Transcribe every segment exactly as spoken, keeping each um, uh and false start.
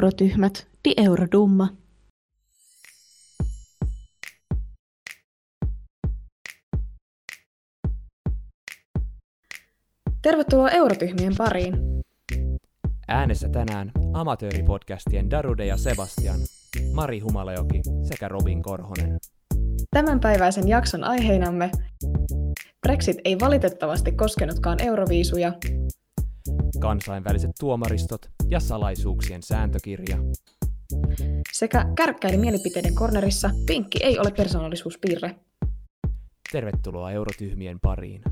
eurotyhmät, di eurodumma. Tervetuloa eurotyhmien pariin. Äänessä tänään amatööripodcastien Darude ja Sebastian, Mari Humalajoki sekä Robin Korhonen. Tämänpäiväisen jakson aiheinamme Brexit ei valitettavasti koskenutkaan euroviisuja, kansainväliset tuomaristot ja salaisuuksien sääntökirja sekä kärkkäili mielipiteiden cornerissa pinkki ei ole persoonallisuuspiirre. Tervetuloa eurotyhmien pariin.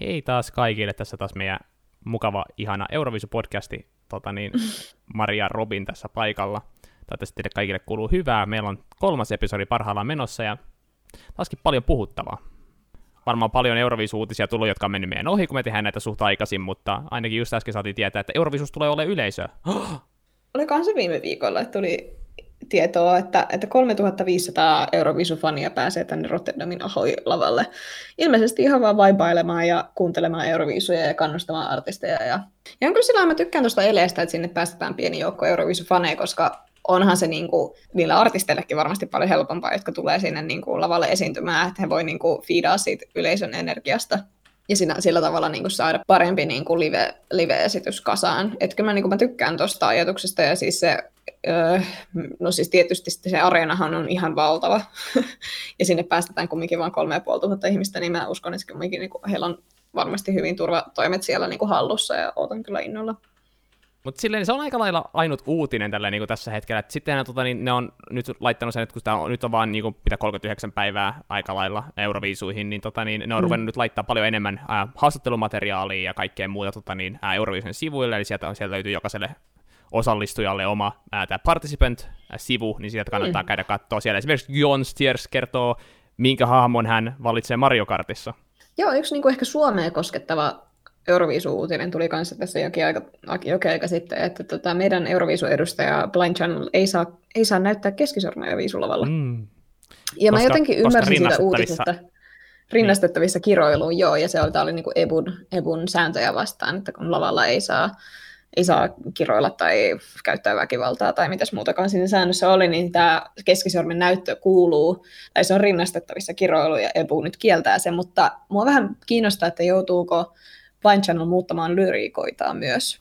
Hei taas kaikille, tässä taas meidän mukava, ihana Eurovisu-podcasti. Tota niin, Maria Robin tässä paikalla. Toivottavasti teille kaikille kuuluu hyvää. Meillä on kolmas episodi parhaillaan menossa ja taaskin paljon puhuttavaa. Varmaan paljon Eurovisu-uutisia tullut, jotka on mennyt meidän ohi, kun me tehdään näitä suht aikaisin, mutta ainakin just äsken saatiin tietää, että Eurovisus tulee olemaan yleisöä. Olikohan se viime viikolla, että tuli tietoa, että, että kolmetuhattaviisisataa Eurovisu-fania pääsee tänne Rotterdamin Ahoy-lavalle. Ilmeisesti ihan vaan vaibailemaan ja kuuntelemaan Euroviisuja ja kannustamaan artisteja. Ja, ja on kyllä sillä mä tykkään tuosta eleestä, että sinne päästetään pieni joukko Eurovisu-faneja, koska onhan se niinku, niillä artisteillekin varmasti paljon helpompaa, jotka tulee sinne niinku lavalle esiintymään, että he voi niinku fiidaa siitä yleisön energiasta. Ja siinä, sillä tavalla niin kuin saada parempi niin kuin live, live-esitys kasaan. Et kyllä mä, niin kuin, mä tykkään tuosta ajatuksesta, ja siis se, öö, no siis tietysti se areenahan on ihan valtava, ja sinne päästetään kumminkin vain kolme ja puoli tuhatta ihmistä, niin mä uskon, että kumminkin niin kuin, heillä on varmasti hyvin turvatoimet siellä niin kuin hallussa, ja odotan kyllä innolla. Mutta silleen se on aika lailla ainut uutinen tällä niin kuin tässä hetkellä, että sittenhän tota, niin ne on nyt laittanut sen, että kun on, nyt on vaan niin kuin, mitä kolmekymmentäyhdeksän päivää aika lailla euroviisuihin, niin, tota, niin ne on mm. ruvennut nyt laittaa paljon enemmän äh, haastattelumateriaalia ja kaikkea muuta tota, niin, äh, euroviisujen sivuille, eli sieltä, sieltä löytyy jokaiselle osallistujalle oma äh, tämä participant-sivu, niin sieltä kannattaa mm. käydä katsoa siellä. Esimerkiksi Jon Stiers kertoo, minkä hahmon hän valitsee Mario Kartissa. Joo, yksi niin kuin ehkä Suomea koskettava Euroviisu-uutinen tuli kanssa tässä jokin aika, jokin aika sitten, että tota meidän Euroviisu-edustaja Blind Channel ei saa, ei saa näyttää keskisormeja viisulavalla. Mm. Ja koska, mä jotenkin ymmärsin siitä uutisesta rinnastettavissa niin kiroiluun, joo, ja se oli, oli niin kuin EBUn, EBUn sääntöjä vastaan, että kun lavalla ei saa, ei saa kiroilla tai käyttää väkivaltaa tai mitäs muutakaan siinä säännössä oli, niin tämä keskisormen näyttö kuuluu, tai se on rinnastettavissa kiroilu, ja E B U nyt kieltää sen, mutta mua vähän kiinnostaa, että joutuuko Blind Channel muuttamaan lyriikoitaan myös.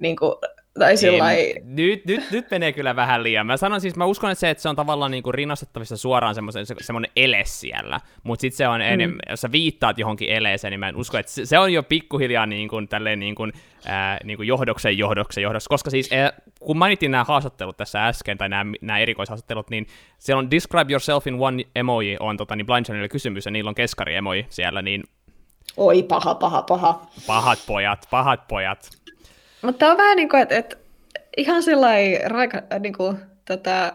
Niin kuin, tai sillai... nyt, nyt, nyt menee kyllä vähän liian. Mä sanon siis, mä uskon, että se, että se on tavallaan niin kuin rinnastettavissa suoraan semmoinen ele siellä. Mutta sitten se on, mm. enem, jos sä viittaat johonkin eleeseen, niin mä en usko, että se on jo pikkuhiljaa niin kuin, tälleen niin kuin, ää, niin kuin johdoksen johdoksen johdoksi. Koska siis, kun mainittiin nämä haastattelut tässä äsken, tai nämä, nämä erikoishaastattelut, niin siellä on Describe Yourself in One emoji, on tota, niin Blind Channelilla kysymys, ja niillä on keskari-emoji siellä, niin oi, paha, paha, paha. Pahat pojat, pahat pojat. Mutta on vähän niin kuin, että et, ihan sellainen raika, niin kuin, tota,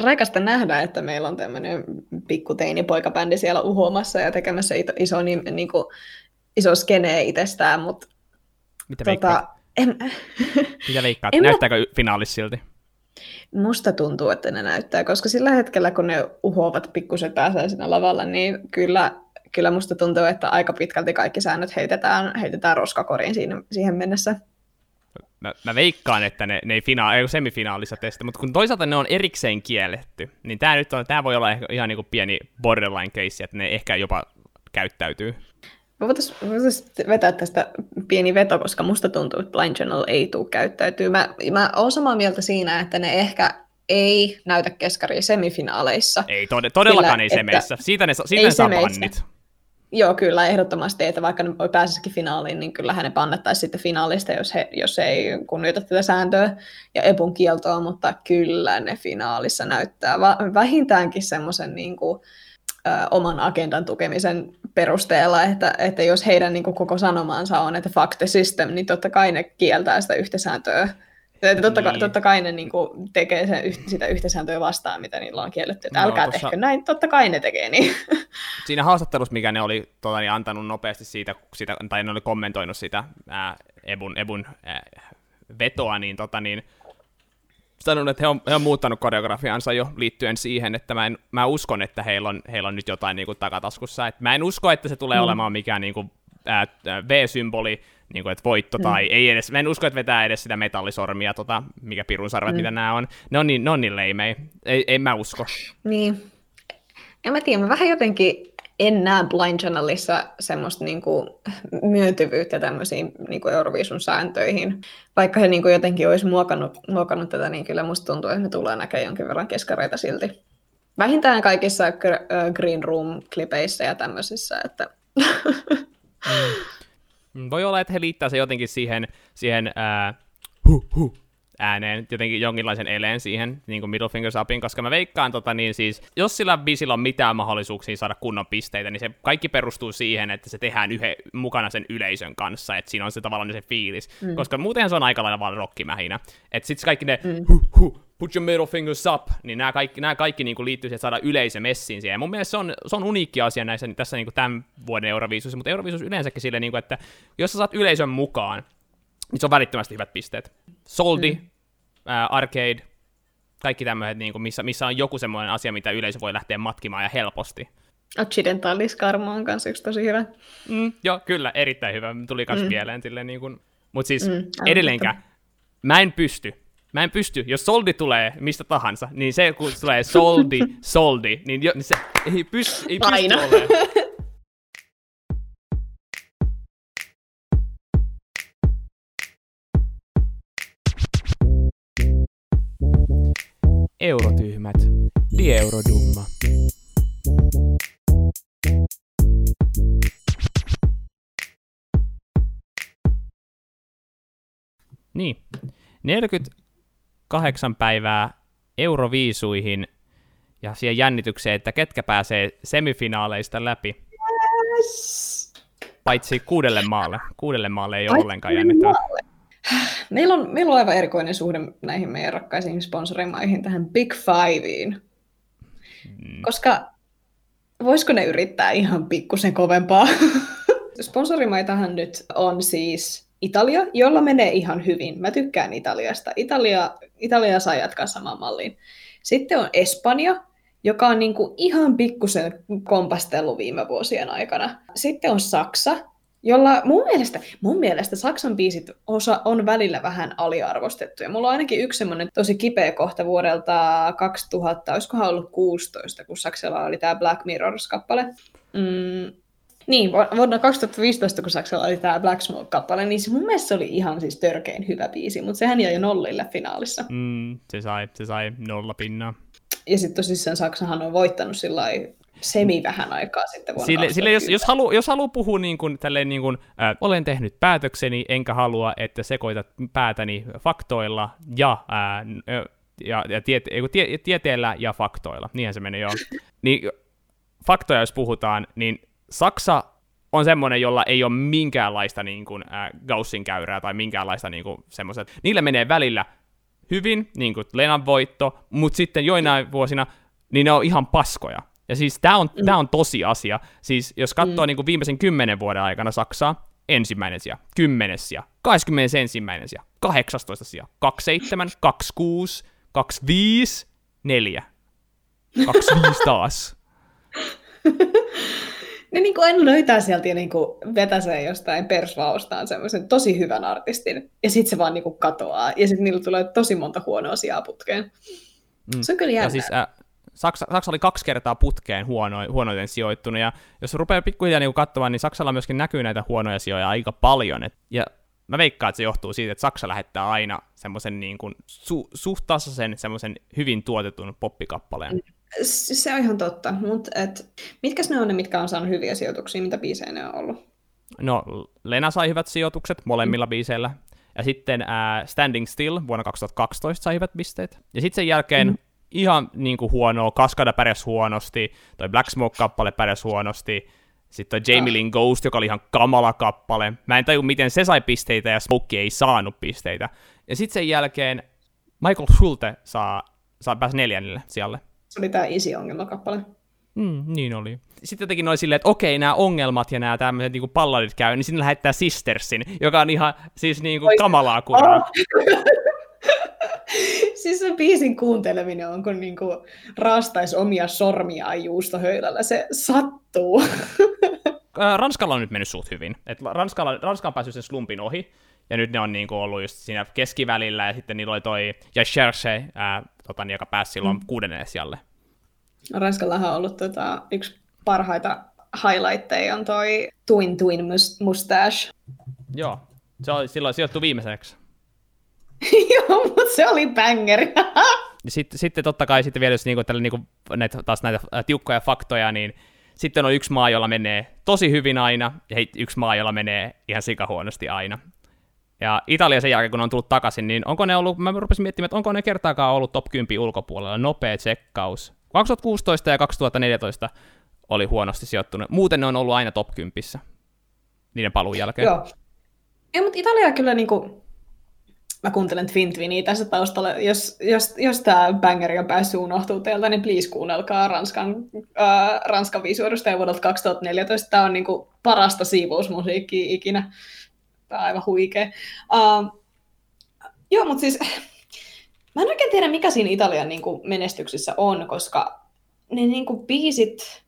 raikasta nähdä, että meillä on tämmöinen pikku teinipoikabändi siellä uhoamassa ja tekemässä iso, iso, niin kuin, iso skenee itsestään, mutta mitä veikkaat? Tota, en, mitä veikkaat? Näyttääkö mä... finaalissa silti? Musta tuntuu, että ne näyttää, koska sillä hetkellä, kun ne uhoavat pikkuset pääsee siinä lavalla, niin kyllä... Kyllä musta tuntuu, että aika pitkälti kaikki säännöt heitetään, heitetään roskakoriin siinä, siihen mennessä. Mä, mä veikkaan, että ne, ne ei, fina- ei semifinaalissa testata, mutta kun toisaalta ne on erikseen kielletty, niin tää, nyt on, tää voi olla ehkä ihan niinku pieni borderline-keissi, että ne ehkä jopa käyttäytyy. Mä voitaisiin voitais vetää tästä pieni veto, koska musta tuntuu, että Blind Channel ei tule käyttäytyy. Mä, mä oon samaa mieltä siinä, että ne ehkä... ei näytä keskaria semifinaaleissa. Ei, tod- todellakaan sillä, ei semeissä. Siitä ne, siitä ne saa pannit. Joo, kyllä, ehdottomasti, että vaikka ne pääsisikin finaaliin, niin kyllähän ne pannettaisiin sitten finaalista, jos, he, jos ei kunnioita tätä sääntöä ja EBUn kieltoa, mutta kyllä ne finaalissa näyttää Va- vähintäänkin semmoisen niin kuin, ö, oman agendan tukemisen perusteella, että, että jos heidän niin kuin, koko sanomansa on, että fuck the system, niin totta kai ne kieltää sitä yhtä sääntöä. Totta, niin. Totta kai ne niinku tekee sen, sitä yhteisääntöä vastaan, mitä niillä on kielletty. No, älkää tossa... tehkö näin, totta kai ne tekee niin. Siinä haastattelussa, mikä ne oli tota, niin antanut nopeasti siitä, siitä, tai ne oli kommentoinut sitä ää, EBUn, EBUn ää, vetoa, niin, tota, niin sanonut, että he on, he on muuttanut koreografiansa jo liittyen siihen, että mä, en, mä uskon, että heillä on, heillä on nyt jotain niinku takataskussa. Et mä en usko, että se tulee mm. olemaan mikään niinku äh, V-symboli, niin kuin, että voitto, mm. tai ei edes, mä en usko, että vetää edes sitä metallisormia, tota, mikä pirunsarvet, mm. mitä nämä on. Ne on niin, ne on niin leimei, ei, en mä usko. Niin, en mä tiedä, mä vähän jotenkin en näe Blind Channelissa semmoista niinku myöntyvyyttä tämmöisiin niinku Euroviisun sääntöihin. Vaikka he niinku jotenkin olisi muokannut, muokannut tätä, niin kyllä musta tuntuu, että me tullaan näkemään jonkin verran keskareita silti. Vähintään kaikissa Green Room-klipeissä ja tämmöisissä, että... Mm. Voi olla, että he liittää se jotenkin siihen, siihen ää, huh, huh, ääneen, jotenkin jonkinlaisen eleen siihen, niin kuin middle fingers upin, koska mä veikkaan, tota, niin siis, jos sillä biisillä on mitään mahdollisuuksia saada kunnon pisteitä, niin se kaikki perustuu siihen, että se tehdään yhe, mukana sen yleisön kanssa, että siinä on se tavallaan se fiilis, mm. koska muutenhan se on aika lailla vaan rokkimähinä, että sitten kaikki ne mm. huh, huh, put your middle fingers up, niin nämä kaikki, nämä kaikki niin kuin liittyy siihen, että saadaan yleisö messiin siihen. Ja mun mielestä se on, se on uniikki asia näissä, tässä niin kuin tämän vuoden Euroviisussa, mutta Euroviisussa yleensäkin silleen, niin kuin, että jos sä saat yleisön mukaan, niin se on välittömästi hyvät pisteet. Soldi, mm. ää, Arcade, kaikki tämmöiset, niin kuin, missä, missä on joku semmoinen asia, mitä yleisö voi lähteä matkimaan ja helposti. Occidentali's Karma on kanssa yksi tosi hyvä. Mm, joo, kyllä, erittäin hyvä. Tuli kans mm. mieleen silleen, niin kuin... Mutta siis mm, edelleenkään, mä en pysty. Mä en pysty. Jos soldi tulee mistä tahansa, niin se kun tulee soldi, soldi, niin, jo, niin se ei pysty, ei pysty olemaan. Eurotyhmät, die eurodumma. Niin, neljäkymmentäkahdeksan päivää euroviisuihin ja siihen jännitykseen, että ketkä pääsee semifinaaleista läpi. Yes. Paitsi kuudelle maalle. Kuudelle maalle ei ole ollenkaan jännittävää. Meillä on, meillä on aivan erikoinen suhde näihin meidän rakkaisiin sponsorimaihin, tähän Big Fiveen, mm. koska voisiko ne yrittää ihan pikkusen kovempaa? Sponsorimaitahan nyt on siis Italia, jolla menee ihan hyvin. Mä tykkään Italiasta. Italia, Italia saa jatkaa samaan malliin. Sitten on Espanja, joka on niin kuin ihan pikkusen kompastellut viime vuosien aikana. Sitten on Saksa, jolla mun mielestä, mun mielestä Saksan biisit osa on välillä vähän aliarvostettuja. Mulla on ainakin yksi semmoinen tosi kipeä kohta vuodelta kaksituhatta, olisikohan ollut kuusitoista, kun Saksalla oli tämä Black Mirrors-kappale. Mm, niin, vuonna kaksituhattaviisitoista, kun Saksalla oli tämä Black Smoke-kappale, niin se mun mielestä se oli ihan siis törkein hyvä biisi, mutta sehän jäi nollille finaalissa. Mm, se sai, se sai nolla pinnaa. Ja sitten tosissaan Saksahan on voittanut sillä lailla... semi vähän aikaa sitten vuonna sille, sille jos, jos, halu, jos haluaa puhua niin kuin, tälleen niin kuin, äh, olen tehnyt päätökseni, enkä halua, että sekoitat päätäni faktoilla ja, äh, ja, ja tiete, tie, tieteellä ja faktoilla, niinhän se menee joo. Niin, faktoja jos puhutaan, niin Saksa on semmoinen, jolla ei ole minkäänlaista niin kuin, äh, Gaussin käyrää tai minkäänlaista niin kuin, semmoiset. Niillä menee välillä hyvin, niin kuin Lenan voitto, mutta sitten joinain vuosina niin ne on ihan paskoja. Ja siis tämä on, mm. on tosi asia. Siis jos katsoo mm. niin kuin viimeisen kymmenen vuoden aikana Saksaa, ensimmäinen sija, kymmenes sija, kahdeskymmenes ensimmäinen sija, kahdeksastoista sija, kaksikymmentäseitsemän, kaksikymmentäkuusi, kaksikymmentäviisi, neljä, kaksikymmentäviisi taas. Ne niin kuin aina löytää sieltä ja niin kuin vetäsee jostain persvaostaan semmoisen tosi hyvän artistin. Ja sitten se vaan niin kuin katoaa. Ja sitten niillä tulee tosi monta huonoa sijaa putkeen. Mm. Se on kyllä jännää. Siis, äh... Saksa, Saksa oli kaksi kertaa putkeen huono, huonoiten sijoittunut, ja jos rupeaa pikkuhiljaa niinku katsomaan, niin Saksalla myöskin näkyy näitä huonoja sijoja aika paljon. Et, ja mä veikkaan, että se johtuu siitä, että Saksa lähettää aina semmoisen niin kuin su, suhtaassa sen semmoisen hyvin tuotetun poppikappaleen. Se on ihan totta, mutta mitkäs ne on ne, mitkä on saanut hyviä sijoituksia, mitä biisejä ne on ollut? No, Lena sai hyvät sijoitukset molemmilla mm. biiseillä, ja sitten äh, Standing Still vuonna kaksituhattakaksitoista sai hyvät pisteet, ja sitten sen jälkeen mm. ihan niin kuin huonoa, Kaskada pärjäs huonosti, toi Black Smoke-kappale pärjäs huonosti, sitten toi Jamie-Lynn Ghost, joka oli ihan kamala kappale. Mä en tajua, miten se sai pisteitä ja Smoke ei saanut pisteitä. Ja sitten sen jälkeen Michael Schulte saa, saa pääsi neljännelle sijalle. Se oli tää isi-ongelmakappale. Mm, niin oli. Sitten jotenkin oli silleen, että okei, nämä ongelmat ja nämä tämmöiset niin kuin palladit käy, niin sinne lähettää Sistersin, joka on ihan siis niin kuin kamalaa kuraa. Siis se biisin kuunteleminen on, kun niinku raastaisi omia sormiaan juustohöylällä. Se sattuu. Ranskalla on nyt mennyt suht hyvin. Et Ranskalla, Ranska on päässyt sen slumpin ohi, ja nyt ne on niinku ollut just siinä keskivälillä, ja sitten niillä oli toi, ja Cherche, ää, Totani, joka pääsi silloin mm. kuudennelle sijalle. Ranskallahan on ollut tota, yksi parhaita highlightteja on toi Twin Twin mustache. Joo, se oli silloin sijoittu viimeiseksi. Joo, mutta se oli bangeri. Sitten, sitten totta kai sitten vielä, jos niinku, tälle, niinku, näitä, taas näitä tiukkoja faktoja, niin sitten on yksi maa, jolla menee tosi hyvin aina, ja yksi maa, jolla menee ihan sikahuonosti aina. Ja Italia sen jälkeen, kun on tullut takaisin, niin onko ne ollut, mä rupesin miettimään, että onko ne kertaakaan ollut top kymmenen ulkopuolella, nopea tsekkaus. kaksituhattakuusitoista ja kaksituhattaneljätoista oli huonosti sijoittunut. Muuten ne on ollut aina top kymmenen niiden paluun jälkeen. Joo. Ei, mutta Italia kyllä niinku... Mä kuuntelen Twin Twiniä tässä taustalla. Jos, jos, jos tää bangeri on päässyt unohtuu teiltä, niin please kuunnelkaa Ranskan, äh, Ranskan viisuodusta ja vuodelta kaksituhattaneljätoista. Tää on niinku parasta siivousmusiikkia ikinä. Tää on aivan huikea. Uh, joo, mutta siis mä en oikein tiedä, mikä siinä Italian niinku menestyksissä on, koska ne niinku biisit,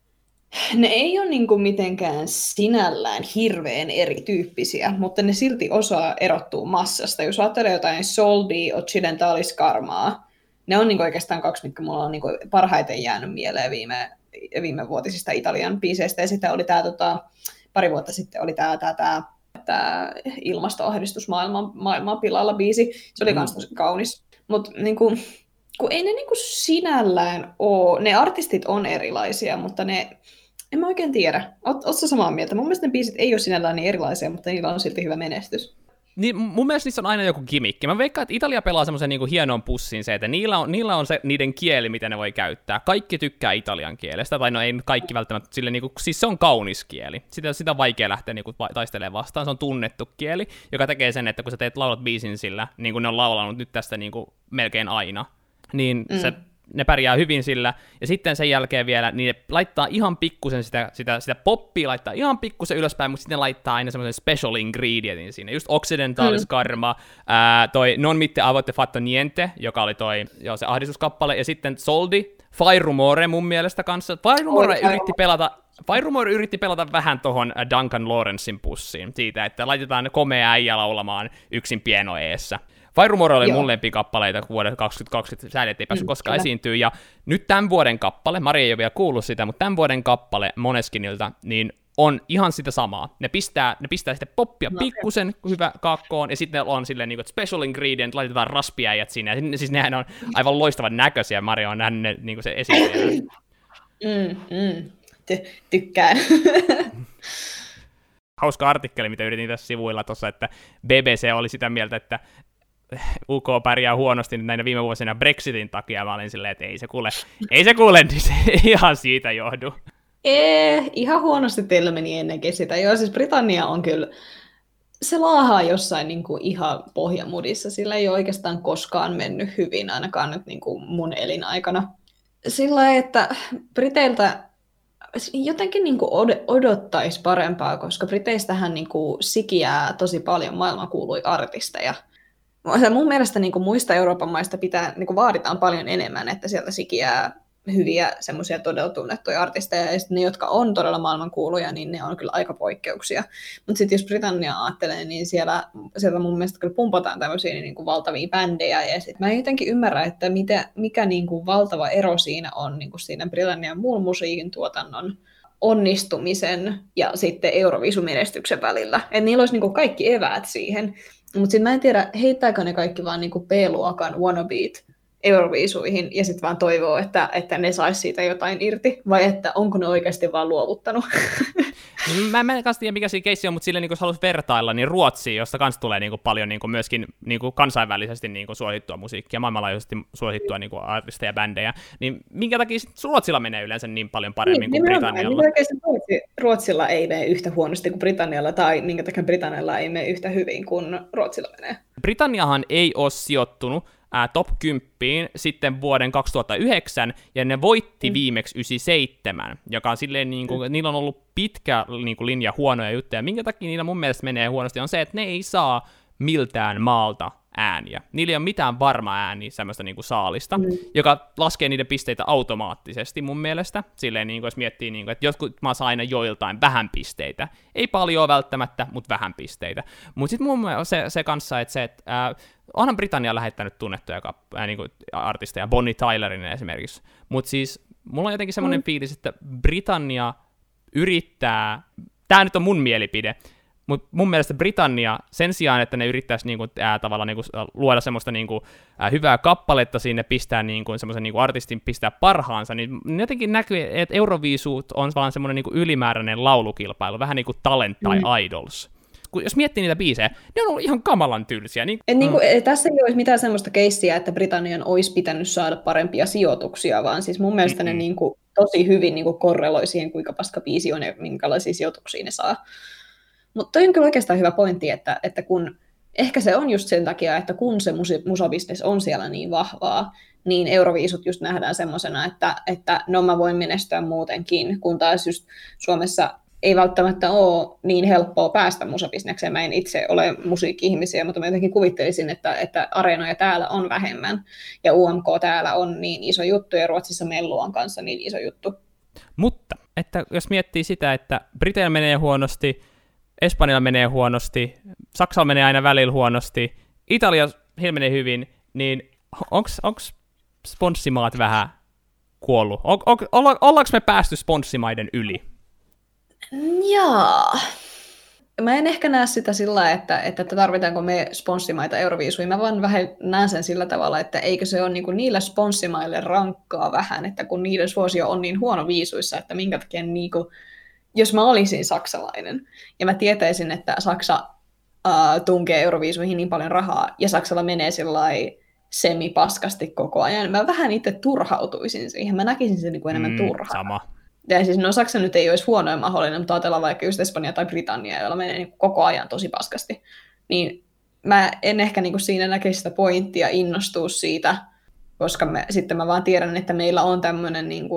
ne ei ole niinku mitenkään sinällään hirveän erityyppisiä, mutta ne silti osaa erottua massasta. Jos ajattelee jotain Soldi, Occidentali's Karmaa, ne on niinku oikeastaan kaksi, mitkä mulla on niinku parhaiten jäänyt mieleen viime, viime vuotisista Italian biiseistä. Ja sitten oli tää, tota, pari vuotta sitten oli tää, tää, tää, tää ilmasto-ahdistusmaailman maailmaa pilalla biisi. Se oli kans tosi kaunis. Mut niinku... Kun ei ne niinku sinällään ole, ne artistit on erilaisia, mutta ne, en mä oikein tiedä. Oot, oot sä samaa mieltä? Mun mielestä ne biisit ei ole sinällään niin erilaisia, mutta niillä on silti hyvä menestys. Niin, mun mielestä niissä on aina joku gimmick. Mä veikkaan, että Italia pelaa semmoisen niinku hienon pussin se, että niillä on, niillä on se niiden kieli, mitä ne voi käyttää. Kaikki tykkää italian kielestä, tai no ei kaikki välttämättä sille niinku, siis se on kaunis kieli. Sitä, sitä on vaikea lähteä niinku taistelemaan vastaan, se on tunnettu kieli, joka tekee sen, että kun sä teet laulat biisin sillä, niin kuin ne on laulanut nyt tästä niinku melkein aina, niin se, mm. ne pärjää hyvin sillä, ja sitten sen jälkeen vielä, niin ne laittaa ihan pikkusen sitä, sitä, sitä poppia, laittaa ihan pikkusen ylöspäin, mutta sitten ne laittaa aina semmoisen special ingredientin sinne, just Occidentali's mm. Karma, ää, toi Non mi avete fatto niente, joka oli toi, joo, se ahdistuskappale, ja sitten Soldi, Fire Rumore mun mielestä kanssa, Fire Rumore oh, yritti pelata, Fire Rumore yritti pelata vähän tohon Duncan Lawrencein pussiin, siitä, että laitetaan komea äijä laulamaan yksin pieno eessä. Fire Rumore oli mun lempikappaleita vuoden kaksituhattakaksikymmentä, säädet ei päässyt mm, koskaan esiintyä, ja nyt tämän vuoden kappale, Mari ei ole vielä kuullut sitä, mutta tämän vuoden kappale Moneskinilta, niin on ihan sitä samaa. Ne pistää, ne pistää sitä poppia no, pikkusen hyvä kakkoon, ja sitten on silleen niin kuin special ingredient, laitetaan raspiäijät sinne, ja siis nehän on aivan loistavan näköisiä, Mari on nähnyt ne, niin kuin se esiintyjä. Mm, mm. Ty- tykkään. Hauska artikkeli, mitä yritin tässä sivuilla tuossa, että B B C oli sitä mieltä, että U K pärjää huonosti näinä viime vuosina Brexitin takia, mä olin silleen, että ei se kuule, ei se kuule, niin se ihan siitä johdu. Eee, ihan huonosti teillä meni ennenkin sitä. Joo, siis Britannia on kyllä, se laahaa jossain niin kuin ihan pohjamudissa, sillä ei ole oikeastaan koskaan mennyt hyvin, ainakaan nyt niin kuin mun elinaikana. Sillä että Briteiltä jotenkin niin kuin odottaisi parempaa, koska Briteistähän niin kuin sikiää tosi paljon maailmankuuluja artisteja. Mun mielestä niin kuin muista Euroopan maista pitää, niin kuin vaaditaan paljon enemmän, että sieltä sikiää hyviä semmoisia todella tunnettuja artisteja, ja sitten ne, jotka on todella maailmankuuluja, niin ne on kyllä aika poikkeuksia. Mutta sitten jos Britannia ajattelee, niin siellä, sieltä mun mielestä kyllä pumpataan tämmöisiä niin kuin valtavia bändejä, ja sitten mä en jotenkin ymmärrä, että mitä, mikä niin kuin valtava ero siinä on, niin kuin siinä Britannian muun musiikin tuotannon onnistumisen ja sitten Euroviisumenestyksen välillä. Että niillä olisi niin kuin kaikki eväät siihen. Mutta sitten mä en tiedä, heittääkö ne kaikki vaan niinku B-luokan wannabeet Euroviisuihin ja sitten vaan toivoo, että, että ne sais siitä jotain irti, vai että onko ne oikeasti vaan luovuttanut? Mä, mä en kanssa tiedä, mikä siinä keissi on, mutta sille, niin jos haluat vertailla, niin Ruotsi, josta kanssa tulee niin paljon niin myöskin niin kansainvälisesti niin suosittua musiikkia, maailmanlaajuisesti suosittua niin artisteja ja bändejä, niin minkä takia Ruotsilla menee yleensä niin paljon paremmin niin, kuin Britannialla? Niin, Ruotsilla ei mene yhtä huonosti kuin Britannialla, tai minkä takia Britannialla ei mene yhtä hyvin kuin Ruotsilla menee. Britanniahan ei ole sijoittunut ää, top kymmenen sitten vuoden kaksituhattayhdeksän, ja ne voitti mm. viimeksi yhdeksänkymmentäseitsemän, joka on silleen, niin kuin, mm. niillä on ollut pitkä niin kuin linja huonoja juttuja. Minkä takia niillä mun mielestä menee huonosti on se, että ne ei saa miltään maalta ääniä. Niillä ei ole mitään varma ääniä semmoista niinku saalista, mm. joka laskee niiden pisteitä automaattisesti mun mielestä. Silleen, niinku, jos miettii, niinku, että jotkut mä saan aina joiltain vähän pisteitä. Ei paljon välttämättä, mutta vähän pisteitä. Mutta sitten mun mielestä se, se kanssa, että se, että... Äh, onhan Britannia lähettänyt tunnettuja kap- äh, niinku, artisteja, Bonnie Tylerin esimerkiksi. Mutta siis mulla on jotenkin semmoinen mm. fiilis, että Britannia yrittää... Tää nyt on mun mielipide. Mutta mun mielestä Britannia, sen sijaan, että ne yrittäisi niinku, ää, tavallaan niinku, luoda semmoista niinku, ää, hyvää kappaletta sinne, pistää niinku, semmoisen niinku, artistin pistää parhaansa, niin jotenkin näkyy, että Euroviisut on vaan semmoinen niinku, ylimääräinen laulukilpailu, vähän niin kuin Talent tai mm. Idols. Kun, jos miettii niitä biisejä, ne on ollut ihan kamalan tylsiä. Niin... Et niinku, mm. Tässä ei olisi mitään semmoista keissiä, että Britannian olisi pitänyt saada parempia sijoituksia, vaan siis mun mielestä mm-hmm. ne niinku, tosi hyvin niinku, korreloi siihen, kuinka paska biisi on ja minkälaisia sijoituksia ne saa. Mutta toi on kyllä oikeastaan hyvä pointti, että, että kun, ehkä se on just sen takia, että kun se musabisnes on siellä niin vahvaa, niin Euroviisut just nähdään semmosena, että, että no mä voin menestyä muutenkin, kun taas just Suomessa ei välttämättä ole niin helppoa päästä musabisnekseen. Mä en itse ole musiikki-ihmisiä, mutta mä jotenkin kuvittelisin, että, että areenoja täällä on vähemmän, ja U M K täällä on niin iso juttu, ja Ruotsissa Mellu on kanssa niin iso juttu. Mutta, että jos miettii sitä, että Briteillä menee huonosti, Espanjalla menee huonosti, Saksalla menee aina välillä huonosti, Italia menee hyvin, niin onks, onks sponssimaat vähän kuollut? On, on, ollaanko me päästy sponssimaiden yli? Jaa. Mä en ehkä näe sitä sillä, että, että tarvitaanko me sponssimaita Euroviisuihin. Mä vaan vähän näen sen sillä tavalla, että eikö se ole niinku niillä sponssimaille rankkaa vähän, että kun niiden suosio on niin huono viisuissa, että minkä takia niinku... Jos mä olisin saksalainen ja mä tietäisin, että Saksa uh, tunkee Euroviisuihin niin paljon rahaa ja Saksalla menee semmai semipaskasti koko ajan, mä vähän itse turhautuisin siihen. Mä näkisin sen niin kuin enemmän mm, turhaa. Sama. Ja siis no Saksa nyt ei olisi huonoin mahdollinen, mutta ajatellaan vaikka just Espanja tai Britannia, jolla menee niin koko ajan tosi paskasti. Niin mä en ehkä niin kuin siinä näkisi sitä pointtia innostua siitä, koska mä, sitten mä vaan tiedän, että meillä on tämmöinen... Niin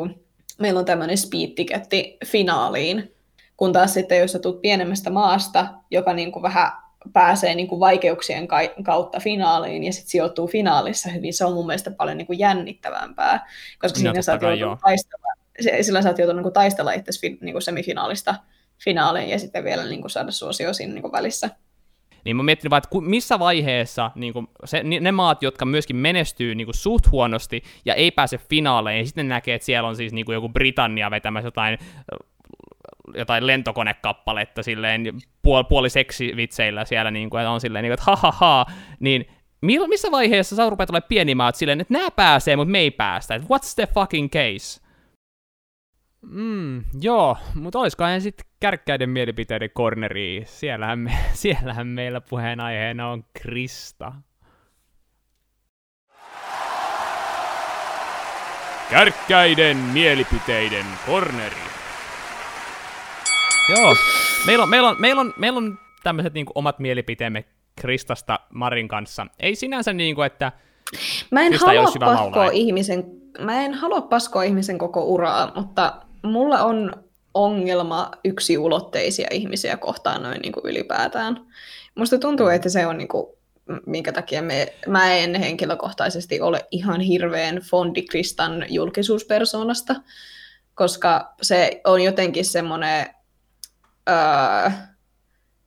meillä on tämmöinen speed-tiketti finaaliin, kun taas sitten, jos sä tulet pienemmästä maasta, joka niin kuin vähän pääsee niin kuin vaikeuksien kautta finaaliin ja sitten sijoittuu finaalissa hyvin, se on mun mielestä paljon niin kuin jännittävämpää, koska no, siinä sä oot joutunut taistella, sillä sä oot joutunut niin taistella itse niin kuin semifinaalista finaaliin ja sitten vielä niin kuin saada suosio siinä niin kuin välissä. Niin mä miettinyt vaan, että missä vaiheessa niin kun se, ne maat, jotka myöskin menestyy niin kun suht huonosti ja ei pääse finaaleen, ja sitten näkee, että siellä on siis niin kun joku Britannia vetämässä jotain, jotain lentokonekappaletta silleen puol, puoliseksivitseillä siellä, niin kun, että on silleen, niin kun, että ha ha ha, niin missä vaiheessa sä rupeat olemaan pieni maat silleen, että nää pääsee, mutta me ei päästä, että what's the fucking case? Mm, joo, mutta olisikohan sitten kärkkäiden mielipiteiden corneriin. Siellähän, me, siellähän meillä puheenaiheena on Krista. Kärkkäiden mielipiteiden corneri. Joo, meillä on, meillä on, meillä on, meillä on tämmöiset niinku omat mielipiteemme Kristasta Marin kanssa. Ei sinänsä niinku, että... Mä en, halua paskoa, ihmisen, mä en halua paskoa ihmisen koko uraa, mutta... Mulla on ongelma yksiulotteisia ihmisiä kohtaan noin niin kuin ylipäätään. Musta tuntuu, että se on niin kuin, minkä takia me, mä en henkilökohtaisesti ole ihan hirveän fondi Kristan julkisuuspersoonasta, koska se on jotenkin semmoinen öö,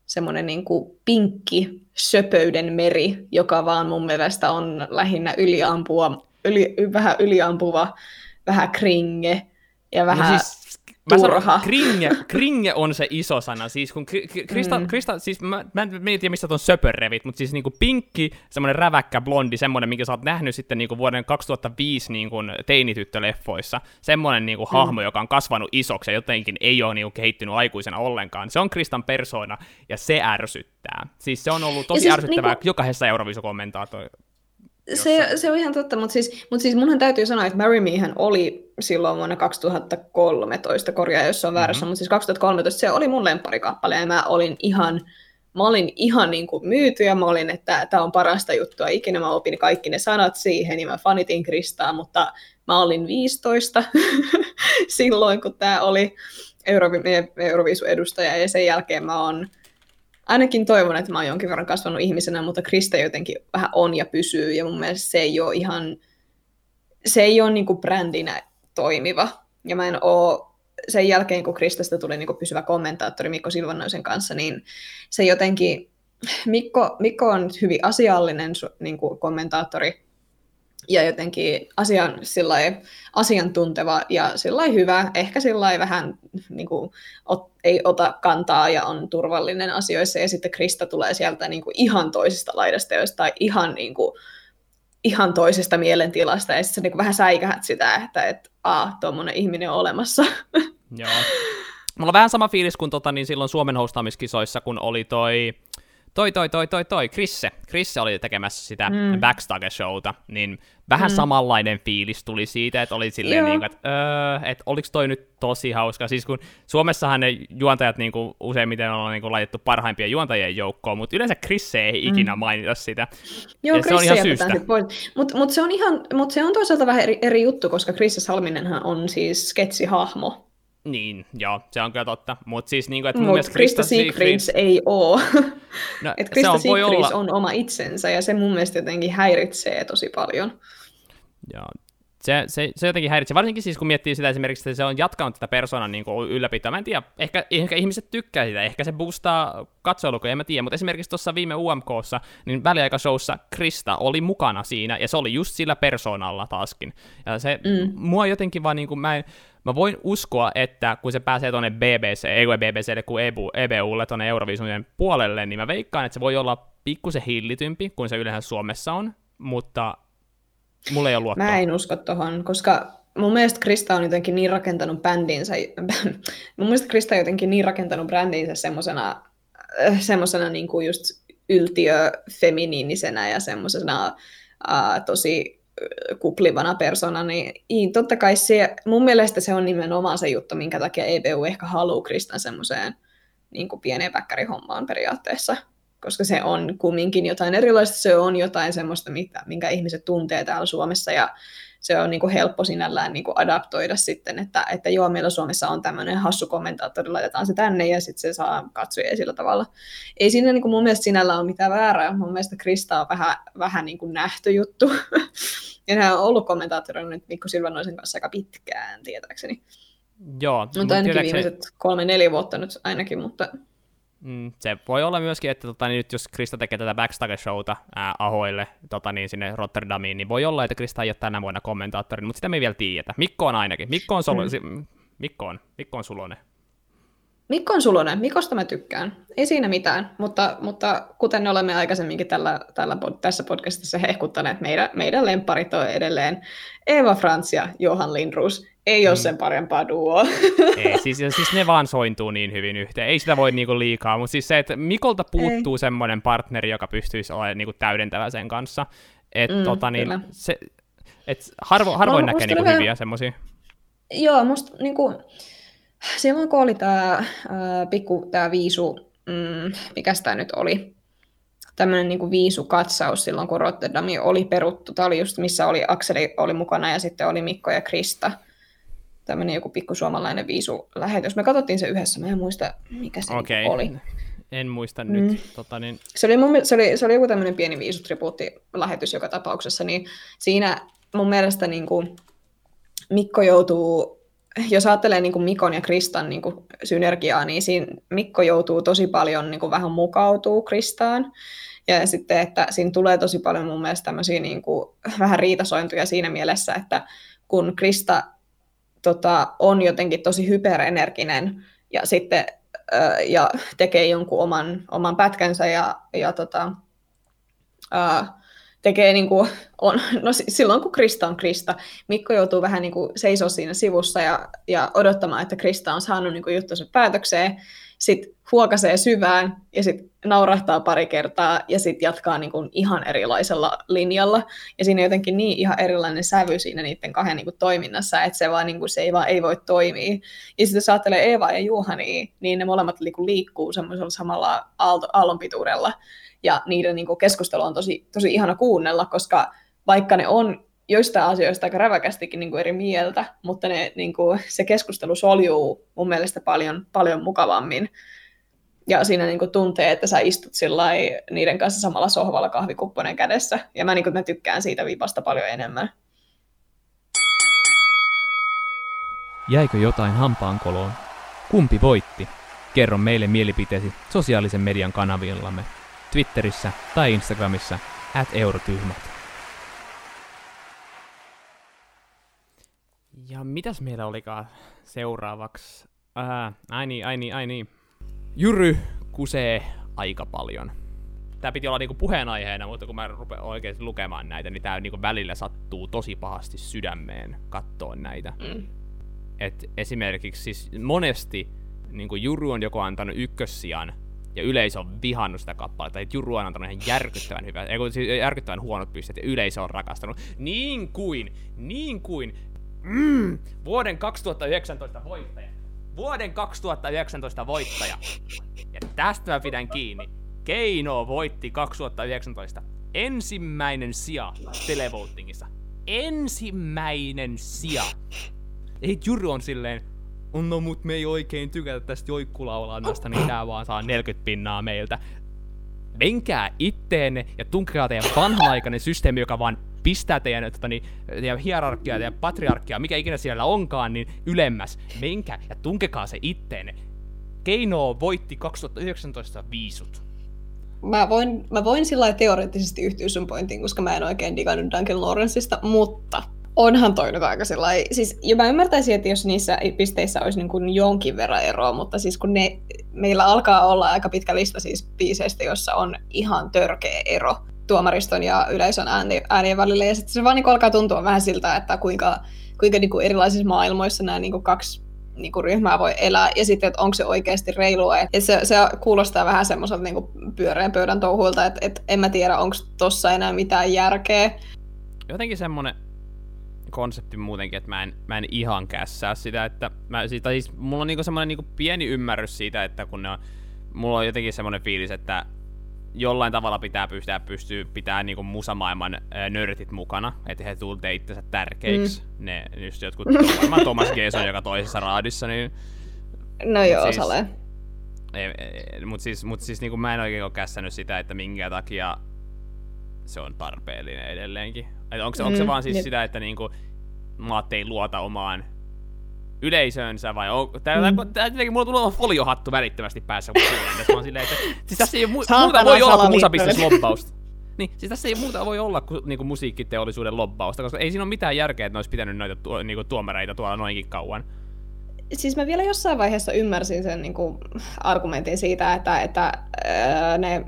semmoinen niin kuin pinkki söpöyden meri, joka vaan mun mielestä on lähinnä yliampuva, yli, vähän yliampuva, vähän kringe, ja vähän no siis, mä sanon, kringe, kringe on se iso sana. Siis kun kri, Krista, mm. Krista, siis mä, mä en tiedä, mistä tuon söpörrevit, mutta siis niinku pinkki, semmoinen räväkkä blondi, semmoinen, minkä sä oot nähnyt sitten niinku vuoden kaksituhattaviisi niinku teinityttöleffoissa. Semmoinen niinku mm. hahmo, joka on kasvanut isoksi ja jotenkin ei ole niinku kehittynyt aikuisena ollenkaan. Se on Kristan persoona, ja se ärsyttää. Siis se on ollut tosi siis, ärsyttävää niinku... jokaisessa Euroviisukommentaatoi. Se, se on ihan totta, mutta siis, mut siis munhan täytyy sanoa, että Mary Mehän oli silloin vuonna kaksituhattakolmetoista, korjaa jos se on väärässä, mm-hmm. mutta siis kaksituhattakolmetoista se oli mun lemparikappale ja mä olin ihan, mä olin ihan niin kuin myyty ja mä olin, että tämä on parasta juttua ikinä, mä opin kaikki ne sanat siihen ja mä fanitin Kristaa, mutta mä olin viisitoista silloin, kun tämä oli Euroviisun edustaja ja sen jälkeen mä oon ainakin toivon, että mä oon jonkin verran kasvanut ihmisenä, mutta Krista jotenkin vähän on ja pysyy, ja mun mielestä se ei ole ihan, se ei ole niin kuin brändinä toimiva, ja mä en oo, sen jälkeen kun Kristasta tuli niin kuin pysyvä kommentaattori Mikko Silvennoisen kanssa, niin se jotenkin, Mikko, Mikko on hyvin asiallinen niin kuin kommentaattori, ja jotenkin asian, sillai, asiantunteva ja sillai hyvä, ehkä sillai vähän niin kuin, ot, ei ota kantaa ja on turvallinen asioissa. Ja sitten Krista tulee sieltä niin kuin, ihan toisesta laidasta tai ihan, niin kuin, ihan toisesta mielentilasta. Ja sitten sä niin kuin, vähän säikähät sitä, että et, aah, tuommoinen ihminen on olemassa. Joo. Mulla on vähän sama fiilis kuin tota, niin silloin Suomen hostaamiskisoissa, kun oli toi... Toi, toi, toi, toi, toi, Krisse. Krisse oli tekemässä sitä mm. backstage-showta, niin vähän mm. samanlainen fiilis tuli siitä, että oli silleen niin kuin, että, öö, että oliks toi nyt tosi hauska. Siis kun Suomessahan ne juontajat niin kuin useimmiten on niin kuin laitettu parhaimpien juontajien joukkoon, mutta yleensä Krisse ei ikinä mm. mainita sitä. Joo, ja se on ihan syystä. Mutta mut se, mut se on toisaalta vähän eri, eri juttu, koska Krisse Salminenhan on siis sketsihahmo. Niin, joo, se on kyllä totta. Mutta siis niinku, että mun Mut mielestä Krista Siegfrieds ei oo. No, että Krista Siegfrieds on oma itsensä, ja se mun mielestä jotenkin häiritsee tosi paljon. Joo, se, se, se jotenkin häiritsee. Varsinkin siis, kun miettii sitä esimerkiksi, että se on jatkanut tätä persoonan niinku ylläpitoa. Mä en tiedä, ehkä, ehkä ihmiset tykkää sitä, ehkä se boostaa katsoilukoja, en mä tiedä. Mutta esimerkiksi tuossa viime U M K:ssa, niin väliaikashowssa Krista oli mukana siinä, ja se oli just sillä persoonalla taaskin. Ja se mm. mua jotenkin vaan niinku, mä en... Mä voin uskoa, että kun se pääsee tuonne B B C, ei kun BBClle, kun E B U:lle tuonne Euroviisujen puolelle, niin mä veikkaan, että se voi olla pikkusen hillitympi kuin se yleensä Suomessa on, mutta mulla ei ole luottoa. Mä en usko tohon, koska mun mielestä Krista on jotenkin niin rakentanut bändinsä, mun mielestä Krista on jotenkin niin rakentanut brändinsä semmosena, semmosena niin kuin just yltiöfeminiinisenä ja semmosena uh, tosi... kuplivana persona, niin totta kai se, mun mielestä se on nimenomaan se juttu, minkä takia E B U ehkä haluaa Kristan semmoiseen niin kuin pieneen väkkärihommaan periaatteessa, koska se on kumminkin jotain erilaista, se on jotain semmoista, mitä, minkä ihmiset tuntee täällä Suomessa, ja se on niin kuin helppo sinällään niin kuin adaptoida sitten, että, että joo, meillä Suomessa on tämmöinen hassu kommentaattori, laitetaan se tänne, ja sitten se saa katsojia sillä tavalla. Ei siinä niin kuin mun mielestä sinällä ole mitään väärää, mun mielestä Krista on vähän, vähän niin kuin nähty juttu. Ja nämä on ollut kommentaattorina nyt Mikko Silvennoisen kanssa aika pitkään, tietääkseni. Joo. Mutta mut ainakin tiedäkseni... viimeiset kolme, neljä vuotta nyt ainakin, mutta... Mm, se voi olla myöskin, että tota, niin nyt jos Krista tekee tätä backstage-showta ää, Ahoille tota, niin sinne Rotterdamiin, niin voi olla, että Krista ei ole tänä vuonna kommentaattorin, mutta sitä me ei vielä tiedetä. Mikko on ainakin. Mikko on, solo... mm. Mikko on. Mikko on sulonen. Mikko on sulonen. Mikosta mä tykkään. Ei siinä mitään, mutta, mutta kuten olemme aikaisemminkin tällä, tällä, tässä podcastissa hehkuttaneet, meidän, meidän lempparit on edelleen Eeva Frans ja Johan Lindroos. Ei ole mm. sen parempaa duoa. Ei, siis, siis ne vaan sointuu niin hyvin yhteen. Ei sitä voi niinku liikaa, mutta siis se, että Mikolta puuttuu semmoinen partneri, joka pystyisi olemaan niinku täydentävä sen kanssa. Että mm, tota, niin, se, et harvo, harvoin no, näkee niinku vähän... hyviä semmoisia. Joo, musta niinku... Silloin kun oli tämä äh, pikku, tämä viisu, mm, mikäs tämä nyt oli, tämmöinen niinku viisukatsaus silloin kun Rotterdami oli peruttu. Tämä oli just missä oli Akseli oli mukana ja sitten oli Mikko ja Krista. Tämmöinen joku pikku suomalainen viisulähetys. Me katsottiin se yhdessä, mä en muista mikä se okay. oli. En muista nyt. Mm. Tota, niin... se, oli mun, se, oli, se oli joku tämmöinen pieni viisutribuuttilähetys joka tapauksessa. Niin siinä mun mielestä niinku Mikko joutuu... Jos ajattelee niin kuin Mikon ja Kristan niin kuin synergiaa, niin siinä Mikko joutuu tosi paljon niin kuin vähän mukautuu Kristaan. Ja sitten, että siinä tulee tosi paljon mun mielestä tämmöisiä niin kuin vähän riitasointuja siinä mielessä, että kun Krista tota, on jotenkin tosi hyperenerginen ja sitten äh, ja tekee jonkun oman, oman pätkänsä ja, ja tota, äh, tekee niin kuin, on, no silloin kun Krista on Krista, Mikko joutuu vähän niin kuin seisoo siinä sivussa ja, ja odottamaan, että Krista on saanut niin kuin juttunsa päätökseen, sitten huokaisee syvään ja sitten naurahtaa pari kertaa ja sitten jatkaa niin kuin ihan erilaisella linjalla. Ja siinä on jotenkin niin ihan erilainen sävy siinä niiden kahden niin kuin toiminnassa, että se, vaan, niin kuin, se ei vaan ei voi toimia. Ja sitten jos ajattelee Eevaa ja Juhania, niin ne molemmat liikkuu semmoisella samalla aallonpituudella. Ja niiden niin kuin, keskustelu on tosi, tosi ihana kuunnella, koska vaikka ne on joistain asioista aika räväkästikin niin kuin eri mieltä, mutta ne, niin kuin, se keskustelu soljuu mun mielestä paljon, paljon mukavammin. Ja siinä niinku tuntee, että sä istut sillai niiden kanssa samalla sohvalla kahvikupponen kädessä. Ja mä, niinku, mä tykkään siitä vipasta paljon enemmän. Jäikö jotain hampaankoloon? Kumpi voitti? Kerro meille mielipiteesi sosiaalisen median kanavillamme. Twitterissä tai Instagramissa at eurotyhmät. Ja mitäs meillä olikaan seuraavaksi? Ää, ai niin, ai niin, ai niin. Jyry kusee aika paljon. Tää piti olla niinku puheenaiheena, mutta kun mä rupean oikeesti lukemaan näitä, niin tää niinku välillä sattuu tosi pahasti sydämeen kattoon näitä. Mm. Et esimerkiksi siis monesti niinku Jyry on joko antanut ykkössijan, ja yleisö on vihannut sitä kappaletta, että Jyry on antanut ihan järkyttävän hyvää, ei kun siis järkyttävän huonot pistet, ja yleisö on rakastanut. Niin kuin, niin kuin, mm, vuoden kaksituhattayhdeksäntoista voittaja. Vuoden kaksituhattayhdeksäntoista voittaja. Ja tästä mä pidän kiinni. Keino voitti kaksituhattayhdeksäntoista ensimmäinen sija televotingissa. Ensimmäinen sija. Ei Jyry on silleen, no mut me ei oikein tykätä tästä joikkulaulannasta, niin tää vaan saa neljäkymmentä pinnaa meiltä. Menkää itteenne ja tunkekaa teidän vanha-aikainen systeemi, joka vaan pistää teidän, totani, teidän hierarkiaa, teidän patriarkiaa, mikä ikinä siellä onkaan, niin ylemmäs. Menkää ja tunkekaa se itteenne. Keino voitti kaksituhattayhdeksäntoista viisut. Mä voin, mä voin sillä teoreettisesti yhtyä sun pointtiin, koska mä en oikein digannut Duncan Lawrenceista, mutta onhan toi nyt aika sillai. Siis, ja mä ymmärtäisin, että jos niissä pisteissä olisi niin kuin jonkin verran eroa, mutta siis kun ne, meillä alkaa olla aika pitkä lista siis biiseistä, jossa on ihan törkeä ero tuomariston ja yleisön äänien välillä, ja sitten se vaan niin alkaa tuntua vähän siltä, että kuinka, kuinka niin kuin erilaisissa maailmoissa nämä niin kuin kaksi niin kuin ryhmää voi elää, ja sitten, että onko se oikeasti reilua. Et se, se kuulostaa vähän semmoiselta niin kuin pyöreän pöydän touhuilta, että et en mä tiedä, onko tossa enää mitään järkeä. Jotenkin semmoinen konsepti muutenkin, että mä en, mä en ihan kässää sitä, että mä, siis, tai siis mulla on niinku semmoinen niinku pieni ymmärrys siitä, että kun ne on, mulla on jotenkin semmoinen fiilis, että jollain tavalla pitää pystyä, pystyä pitää niinku musamaailman ää, nörtit mukana, että he tuntee itsensä tärkeiksi. Mm. Ne just jotkut, varmaan Thomas Gees on joka toisessa raadissa, niin no joo, siis, osalee. Mut siis, mut siis niinku mä en oikein ole kässänyt sitä, että minkä takia se on tarpeellinen edelleenkin. Onko se, mm, se vaan siis jep. sitä, että niinku maat ei luota omaan yleisöönsä vai on... Tää, mm. tää, tää, mulla tulee foliohattu välittömästi päässä, kun kuulen tässä vaan silleen, että... Siis tässä ei mu- muuta voi olla kuin musa-bisnes-lobbausta. Niin, siis tässä ei muuta voi olla kuin niinku musiikkiteollisuuden lobbausta, koska ei siinä ole mitään järkeä, että ne olisi pitänyt noita tu- niinku tuomareita tuolla noinkin kauan. Siis mä vielä jossain vaiheessa ymmärsin sen niinku argumentin siitä, että, että öö, ne...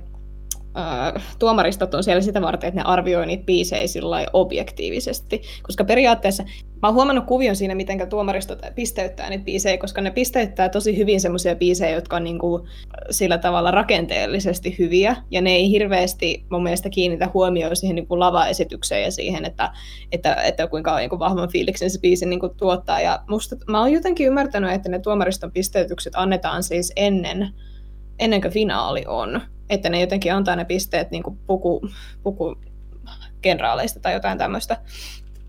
tuomaristot on siellä sitä varten, että ne arvioi niitä biisejä sillai objektiivisesti. Koska periaatteessa, mä oon huomannut kuvion siinä, miten tuomaristot pisteyttää niitä biisejä, koska ne pisteyttää tosi hyvin semmoisia biisejä, jotka on niinku sillä tavalla rakenteellisesti hyviä, ja ne ei hirveästi mun mielestä kiinnitä huomioon siihen niinku lavaesitykseen ja siihen, että, että, että kuinka niinku vahvan fiiliksen se biisi niinku tuottaa. Ja musta, mä oon jotenkin ymmärtänyt, että ne tuomariston pisteytykset annetaan siis ennen, ennen kuin finaali on. Että ne jotenkin antaa ne pisteet niinku puku, puku generaaleista tai jotain tämmöistä.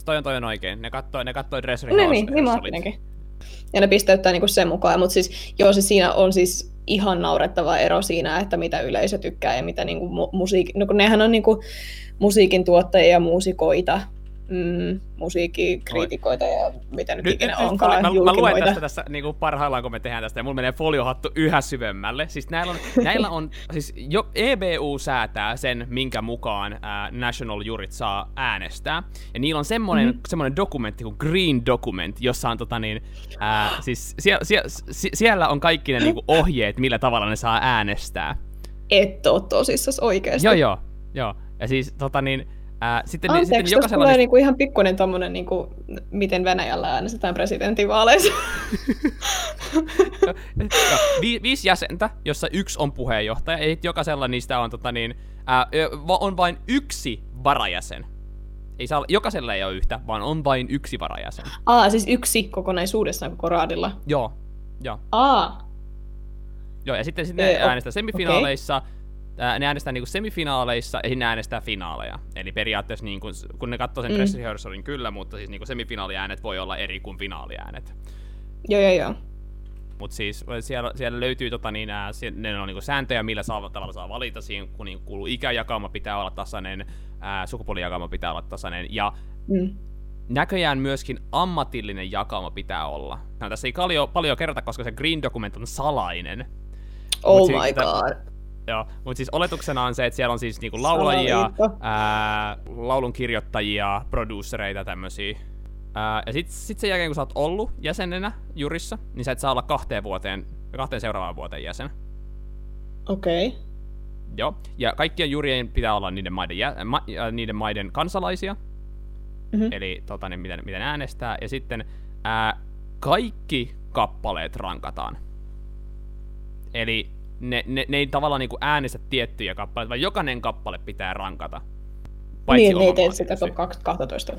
Toi on, toi on oikein. Ne kattoi ne kattoi Dresserin House. Niin, niin ja ne pisteyttää niinku sen mukaan, mutta siis joo, se siinä on siis ihan naurettava ero siinä, että mitä yleisö tykkää ja mitä niinku mu- musiikin... No kun nehän on niinku musiikin tuottajia ja muusikoita, mm, musiikkikriitikoita ja mitä nyt, nyt ikinä nyt, onkaan, mä, mä luen tästä tässä niinku parhaillaan, kun me tehdään tästä, ja mulla menee foliohattu yhä syvemmälle. Siis näillä on, näillä on siis jo E B U säätää sen, minkä mukaan äh, national jurit saa äänestää. Ja niillä on semmoinen, mm-hmm. semmoinen dokumentti kuin Green Document, jossa on tota niin, äh, siis sie, sie, sie, siellä on kaikki ne niinku ohjeet, millä tavalla ne saa äänestää. Et oo tosissas oikeesti. Joo, joo, joo. Ja siis tota niin, Ää, sitten, anteeksi, sitten tuossa jokaisella... tulee niinku ihan pikkuinen tommonen, niinku, miten Venäjällä äänestetään presidentinvaaleissa. no, no, vi, viisi jäsentä, jossa yksi on puheenjohtaja, ja jokaisella niistä on, tota niin, ää, on vain yksi varajäsen. Ei saa, jokaisella ei ole yhtä, vaan on vain yksi varajäsen. Aa, siis yksi kokonaisuudessaan koko raadilla? Joo. Jo. Aa. Joo, ja sitten, sitten e, äänestää semifinaaleissa. Okay. Ne äänestää niinku semifinaaleissa ja ne äänestää finaaleja. Eli periaatteessa niinku, kun ne katsoo sen mm. dress rehearsalin kyllä, mutta siis niinku semifinaaliäänet voi olla eri kuin finaaliäänet. Joo, joo, joo. Mut siis siellä, siellä löytyy tota niin, nää, ne on niinku sääntöjä, millä saa, tavalla saa valita. Siinä kun niin kuuluu ikäjakauma pitää olla tasainen, ää, sukupuolijakauma pitää olla tasainen ja mm. näköjään myöskin ammatillinen jakauma pitää olla. No, tässä ei kalio, paljon kerrota, koska se green dokument on salainen. Oh mut my siis, god. T- joo, mutta siis oletuksena on se, että siellä on siis niinku laulajia, ää, laulunkirjoittajia, producereita, tämmösiä. Ää, ja sit, sit sen jälkeen, kun sä oot ollut jäsenenä jurissa, niin sä et saa olla kahteen, vuoteen, kahteen seuraavaan vuoteen jäsen. Okei. Okay. Joo, ja kaikkien jurien pitää olla niiden maiden, jä, ma, äh, niiden maiden kansalaisia, mm-hmm. eli tota, niin, miten, miten äänestää, ja sitten ää, kaikki kappaleet rankataan. Eli ne, ne, ne ei tavallaan niinku äänestä tiettyjä kappaleita, vaan jokainen kappale pitää rankata. Niin, ne ei tee sitä kaksitoista.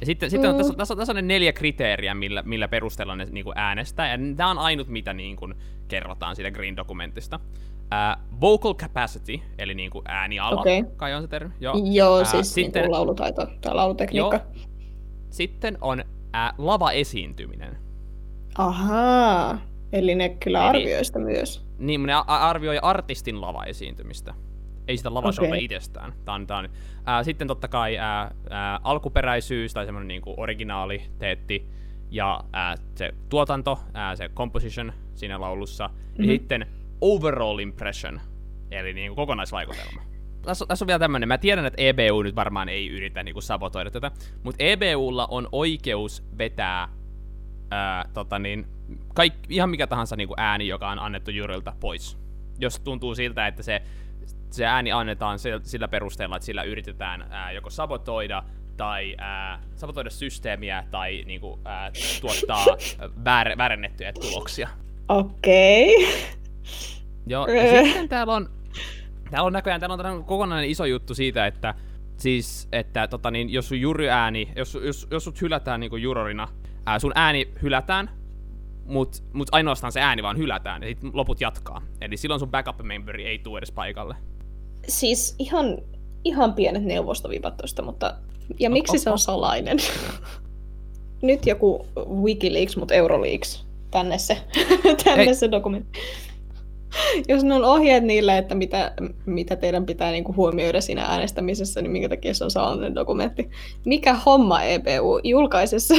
Ja sitten, mm. sitten on, tässä, tässä, on, tässä on ne neljä kriteeriä, millä, millä perusteella ne niinku äänestää, ja tämä on ainut, mitä niinku kerrotaan siitä Green-dokumentista. Uh, vocal capacity, eli niinku ääniala, okay. kai on se termi. Joo, joo uh, siis sitten, niin laulutaito tai laulutekniikka. Jo. Sitten on uh, lavaesiintyminen. Ahaa. Eli ne kyllä arvioi sitä myös. Niin, ne arvioi artistin lavaesiintymistä. Ei sitä lavashowta okay. itsestään. Tää on, tää on. Ää, sitten totta kai ää, ää, alkuperäisyys tai semmoinen niinku originaaliteetti ja ää, se tuotanto, ää, se composition siinä laulussa. Mm-hmm. Ja sitten overall impression, eli niinku kokonaisvaikutelma. Tässä on, tässä on vielä tämmönen. Mä tiedän, että E B U nyt varmaan ei yritä niinku sabotoida tätä, mutta E B U:lla on oikeus vetää ää, tota niin, Kaik, ihan mikä tahansa niin kuin ääni, joka on annettu jurilta pois. Jos tuntuu siltä, että se, se ääni annetaan sillä perusteella, että sillä yritetään ää, joko sabotoida, tai ää, sabotoida systeemiä, tai niin kuin, ää, tuottaa väär, väärennettyjä tuloksia. Okei. Okay. Joo, ja sitten täällä on, täällä on näköjään täällä on kokonainen iso juttu siitä, että, siis, että tota, niin, jos sun juryääni, jos, jos, jos sut hylätään niin kuin jurorina, ää, sun ääni hylätään, Mut, mut ainoastaan se ääni vaan hylätään ja sit loput jatkaa. Eli silloin sun backup-memberi ei tule edes paikalle. Siis ihan, ihan pienet neuvostoviipat tosta, mutta... Ja miksi oh, oh, se on oh. salainen? Nyt joku Wikileaks, mut Euroleaks. Tänne se, Tänne se dokumentti. Jos ne on ohjeet niille, että mitä, mitä teidän pitää niinku huomioida siinä äänestämisessä, niin minkä takia se on salainen dokumentti. Mikä homma E B U julkaisessa?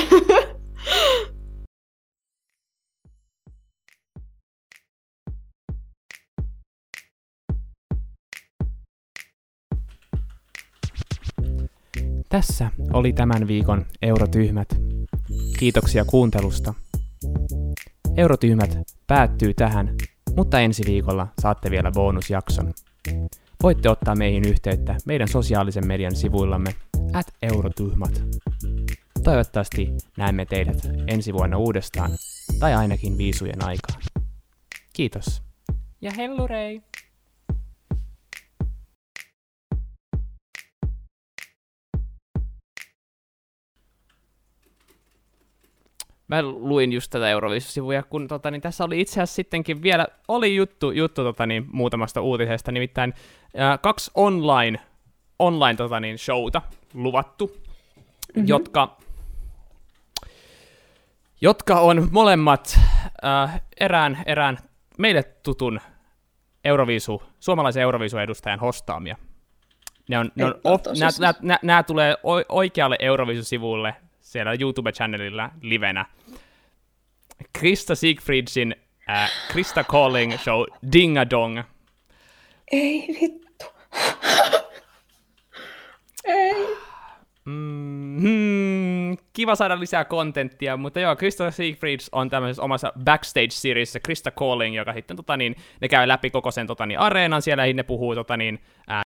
Tässä oli tämän viikon Eurotyhmät. Kiitoksia kuuntelusta. Eurotyhmät päättyy tähän, mutta ensi viikolla saatte vielä bonusjakson. Voitte ottaa meihin yhteyttä meidän sosiaalisen median sivuillamme at eurotyhmät. Toivottavasti näemme teidät ensi vuonna uudestaan, tai ainakin viisujen aikaan. Kiitos. Ja hellurei! Mä luin just tätä Euroviisusivuja, kun tota, niin tässä oli itse asiassa sittenkin vielä oli juttu, juttu tota, niin, muutamasta uutisesta, nimittäin ää, kaksi online, online tota, niin, showta luvattu, mm-hmm. jotka, jotka on molemmat ää, erään, erään meille tutun Euroviisu, suomalaisen Euroviisu-edustajan hostaamia. Nämä tulee oikealle Euroviisusivulle. Siellä YouTube-channelilla livenä. Krista Siegfriedsin äh, Krista Calling Show Dingadong. Ei vittu. Ei. Mm-hmm. Kiva saada lisää kontenttia, mutta joo, Krista Siegfrieds on tämmöisessä omassa backstage-seriesissä Krista Calling, joka sitten tota niin, ne käy läpi koko sen tota niin, areenan, siellä ne puhuu tota niin, äh,